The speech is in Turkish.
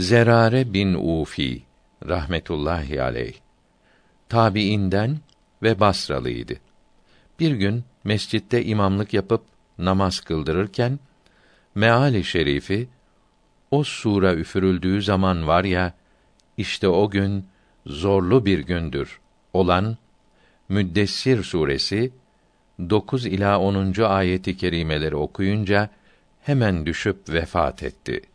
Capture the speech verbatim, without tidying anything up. Zerâre bin Ûfî rahmetullahi aleyh tabiinden ve Basralıydı. Bir gün mescitte imamlık yapıp namaz kıldırırken meali şerifi, o sure üfürüldüğü zaman var ya, işte o gün zorlu bir gündür olan Müddessir suresi dokuz ila onuncu ayet-i kerimeleri okuyunca hemen düşüp vefat etti.